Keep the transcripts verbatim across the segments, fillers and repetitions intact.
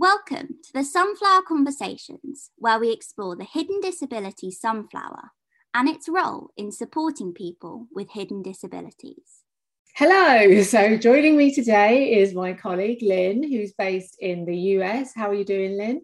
Welcome to the Sunflower Conversations, where we explore the hidden disability sunflower and its role in supporting people with hidden disabilities. Hello, so joining me today is my colleague Lynn, who's based in the U S. How are you doing, Lynn?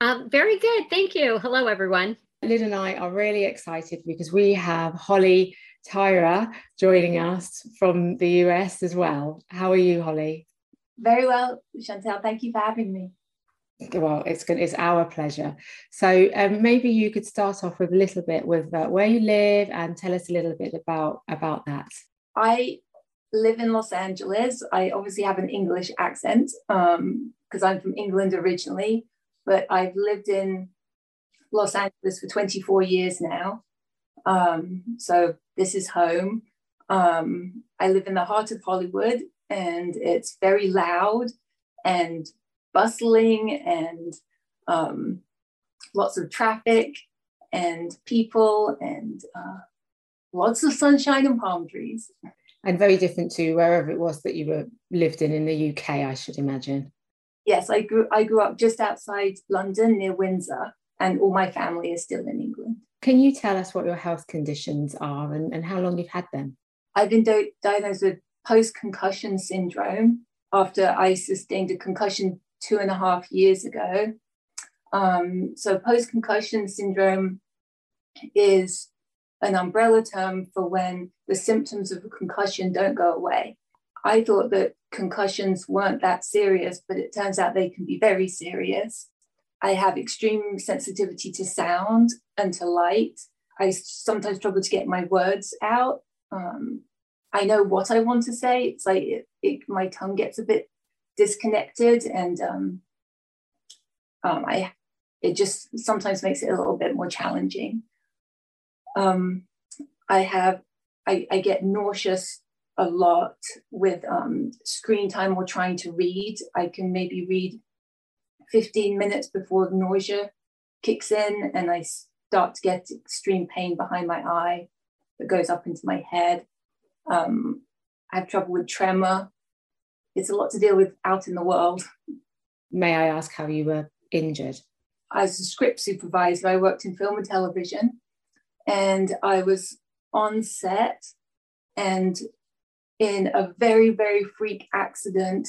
Um, very good, thank you. Hello, everyone. Lynn and I are really excited because we have Holly Tyrer joining us from the U S as well. How are you, Holly? Very well, Chantal. Thank you for having me. Well, it's good, it's our pleasure. So um, maybe you could start off with a little bit with uh, where you live and tell us a little bit about, about that. I live in Los Angeles. I obviously have an English accent because um, I'm from England originally, but I've lived in Los Angeles for twenty-four years now. Um, so this is home. Um, I live in the heart of Hollywood, and it's very loud and bustling and um, lots of traffic and people and uh, lots of sunshine and palm trees. And very different to wherever it was that you were lived in in the U K, I should imagine. Yes, I grew, I grew up just outside London near Windsor, and all my family is still in England. Can you tell us what your health conditions are and, and how long you've had them? I've been do- diagnosed with post-concussion syndrome after I sustained a concussion two and a half years ago. Um, so post-concussion syndrome is an umbrella term for when the symptoms of a concussion don't go away. I thought that concussions weren't that serious, but it turns out they can be very serious. I have extreme sensitivity to sound and to light. I sometimes struggle to get my words out. Um, I know what I want to say. It's like it, it, my tongue gets a bit disconnected, and um, um, I it just sometimes makes it a little bit more challenging. Um, I have I, I get nauseous a lot with um, screen time or trying to read. I can maybe read fifteen minutes before nausea kicks in, and I start to get extreme pain behind my eye that goes up into my head. Um, I have trouble with tremor. It's a lot to deal with out in the world. May I ask how you were injured? I was a script supervisor. I worked in film and television, and I was on set, and in a very, very freak accident,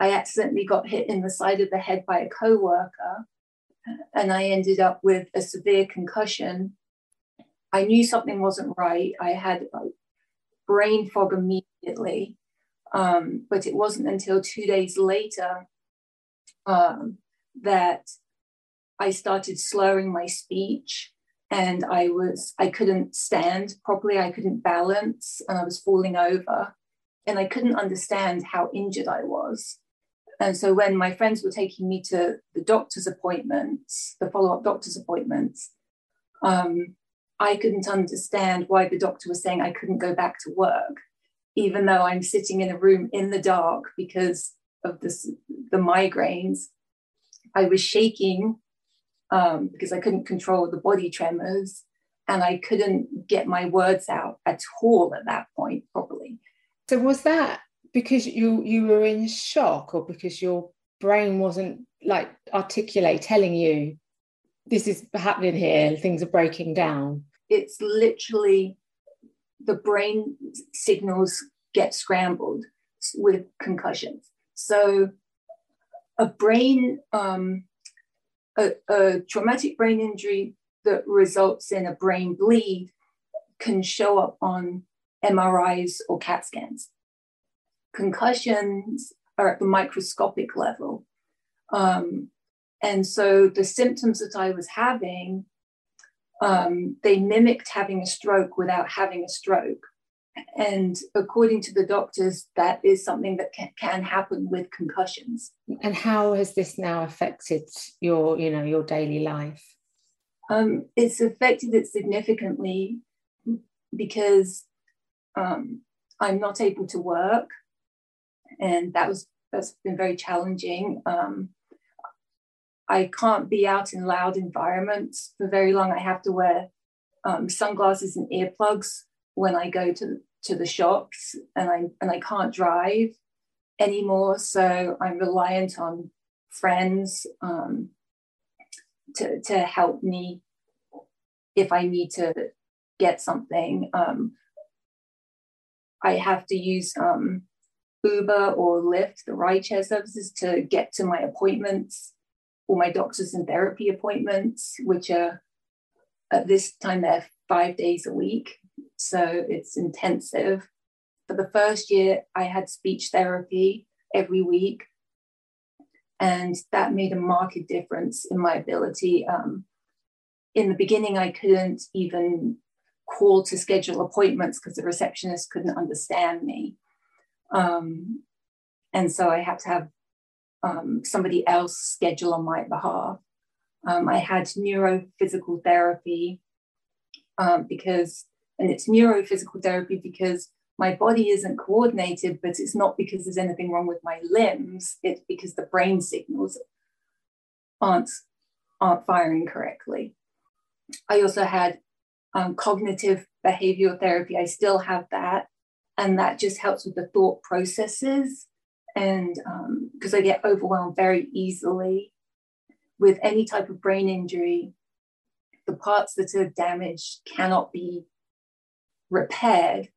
I accidentally got hit in the side of the head by a coworker, and I ended up with a severe concussion. I knew something wasn't right. I had like, brain fog immediately, um, but it wasn't until two days later um, that I started slurring my speech, and I was I couldn't stand properly. I couldn't balance, and I was falling over, and I couldn't understand how injured I was. And so when my friends were taking me to the doctor's appointments, the follow-up doctor's appointments, um, I couldn't understand why the doctor was saying I couldn't go back to work, even though I'm sitting in a room in the dark because of this, the migraines. I was shaking um, because I couldn't control the body tremors, and I couldn't get my words out at all at that point properly. So was that because you you were in shock, or because your brain wasn't like articulate telling you this is happening here, things are breaking down? It's literally the brain signals get scrambled with concussions. So a brain, um, a, a traumatic brain injury that results in a brain bleed can show up on M R Is or CAT scans. Concussions are at the microscopic level. Um, and so the symptoms that I was having, um, they mimicked having a stroke without having a stroke. And according to the doctors, that is something that can, can happen with concussions. And how has this now affected your, you know, your daily life? Um, it's affected it significantly because Um, I'm not able to work, and that was that's been very challenging. Um, I can't be out in loud environments for very long. I have to wear um, sunglasses and earplugs when I go to to the shops, and I and I can't drive anymore. So I'm reliant on friends um, to, to help me if I need to get something. Um, I have to use um, Uber or Lyft, the rideshare services, to get to my appointments or my doctors and therapy appointments, which are at this time they're five days a week. So it's intensive. For the first year, I had speech therapy every week, and that made a marked difference in my ability. Um, in the beginning, I couldn't even call to schedule appointments because the receptionist couldn't understand me. Um, and so I had to have um, somebody else schedule on my behalf. Um, I had neurophysical therapy um, because, and it's neurophysical therapy because my body isn't coordinated, but it's not because there's anything wrong with my limbs. It's because the brain signals aren't, aren't firing correctly. I also had um, cognitive behavioral therapy. I still have that. And that just helps with the thought processes. And um, because I get overwhelmed very easily with any type of brain injury, the parts that are damaged cannot be repaired.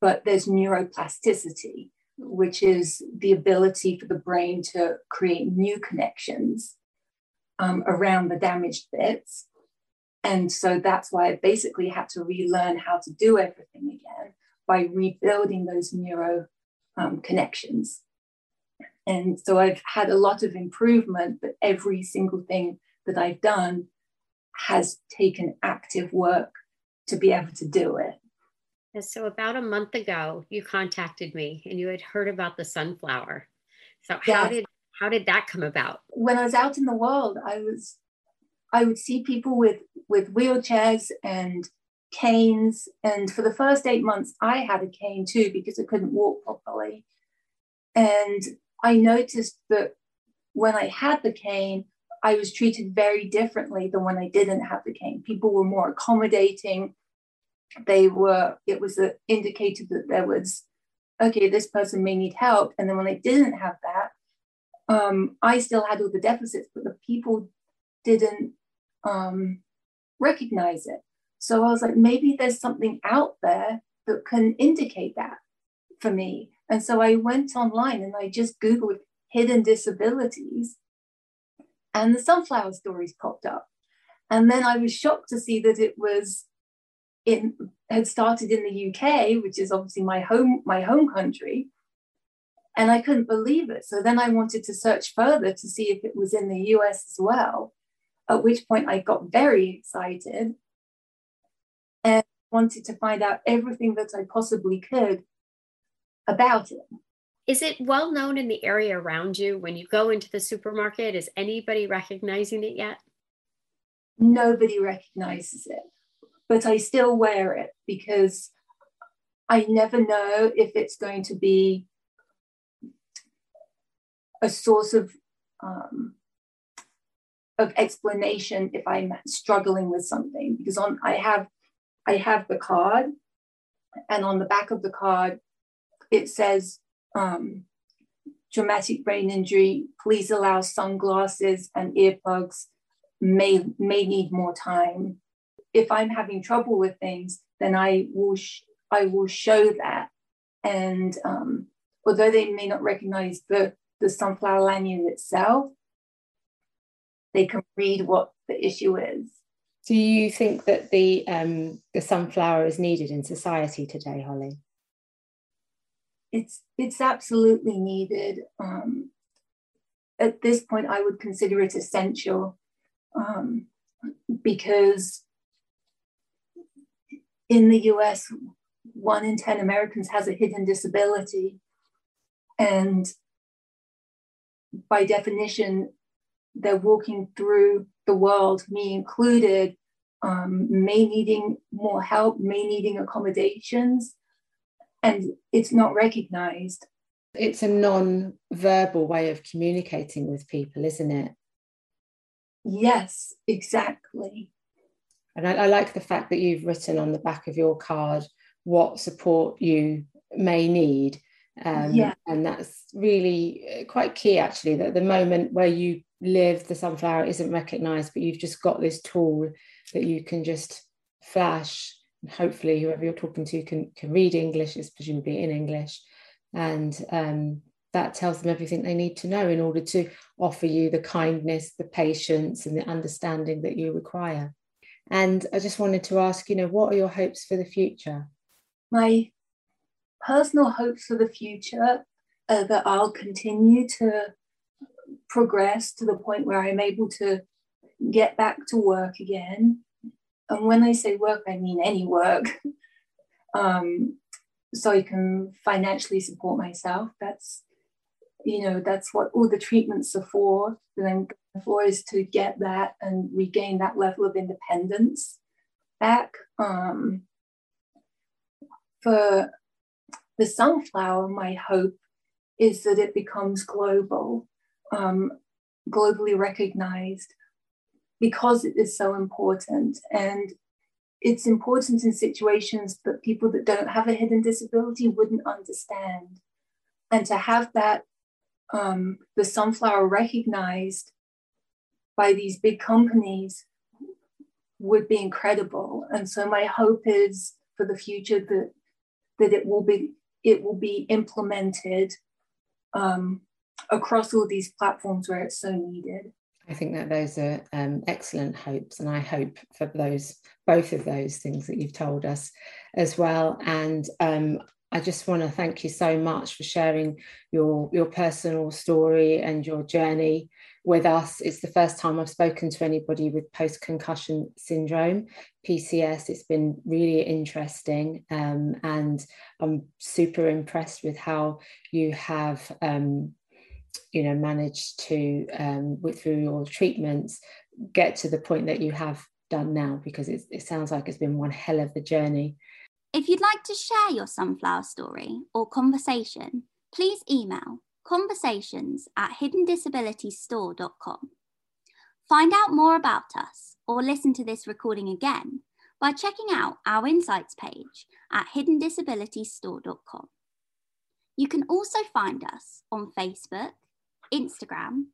But there's neuroplasticity, which is the ability for the brain to create new connections um, around the damaged bits. And so that's why I basically had to relearn how to do everything again by rebuilding those neuro um, connections. And so I've had a lot of improvement, but every single thing that I've done has taken active work to be able to do it. So about a month ago, you contacted me and you had heard about the sunflower. So how yes. did how did that come about? When I was out in the world, I was I would see people with, with wheelchairs and canes. And for the first eight months, I had a cane too because I couldn't walk properly. And I noticed that when I had the cane, I was treated very differently than when I didn't have the cane. People were more accommodating. They were, it was an indicator that there was, okay, this person may need help. And then when I didn't have that, um, I still had all the deficits, but the people didn't um, recognize it. So I was like, maybe there's something out there that can indicate that for me. And so I went online and I just Googled hidden disabilities, and the sunflower stories popped up. And then I was shocked to see that it was It had started in the U K, which is obviously my home, my home country, and I couldn't believe it. So then I wanted to search further to see if it was in the U S as well, at which point I got very excited and wanted to find out everything that I possibly could about it. Is it well known in the area around you when you go into the supermarket? Is anybody recognizing it yet? Nobody recognizes it. But I still wear it because I never know if it's going to be a source of, um, of explanation if I'm struggling with something. Because on I have I have the card, and on the back of the card, it says um, traumatic brain injury, please allow sunglasses and earplugs, may, may need more time. If I'm having trouble with things, then I will sh- I will show that. And um, although they may not recognize the, the sunflower lanyard itself, they can read what the issue is. Do you think that the um, the sunflower is needed in society today, Holly? It's it's absolutely needed. Um, at this point, I would consider it essential um, because in the U S, one in ten Americans has a hidden disability. And by definition, they're walking through the world, me included, um, may needing more help, may needing accommodations, and it's not recognized. It's a non-verbal way of communicating with people, isn't it? Yes, exactly. And I, I like the fact that you've written on the back of your card what support you may need, Um, yeah. And that's really quite key, actually, that the moment where you live, the sunflower isn't recognised, but you've just got this tool that you can just flash. And hopefully whoever you're talking to can, can read English, it's presumably in English. And um, that tells them everything they need to know in order to offer you the kindness, the patience and the understanding that you require. And I just wanted to ask, you know, what are your hopes for the future? My personal hopes for the future are that I'll continue to progress to the point where I'm able to get back to work again. And when I say work, I mean any work. Um, so I can financially support myself. That's, you know, that's what all the treatments are for. And then for is to get that and regain that level of independence back. Um, for the sunflower, my hope is that it becomes global, um, globally recognized, because it is so important. And it's important in situations that people that don't have a hidden disability wouldn't understand. And to have that, um, the sunflower recognized by these big companies would be incredible. And so my hope is for the future that that it will be it will be implemented um, across all these platforms where it's so needed. I think that those are um, excellent hopes, and I hope for those both of those things that you've told us as well. And um, I just want to thank you so much for sharing your, your personal story and your journey with us. It's the first time I've spoken to anybody with post-concussion syndrome, P C S. It's been really interesting, um, and I'm super impressed with how you have um, you know, managed to, um, with, through your treatments, get to the point that you have done now, because it, it sounds like it's been one hell of a journey. If you'd like to share your sunflower story or conversation, please email conversations at hidden disabilities store dot com. Find out more about us or listen to this recording again by checking out our insights page at hidden disabilities store dot com. You can also find us on Facebook, Instagram,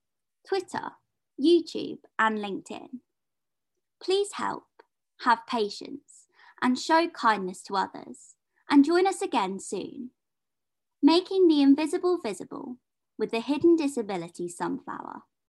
Twitter, YouTube and LinkedIn. Please help, have patience and show kindness to others, and join us again soon. Making the invisible visible with the Hidden Disability Sunflower.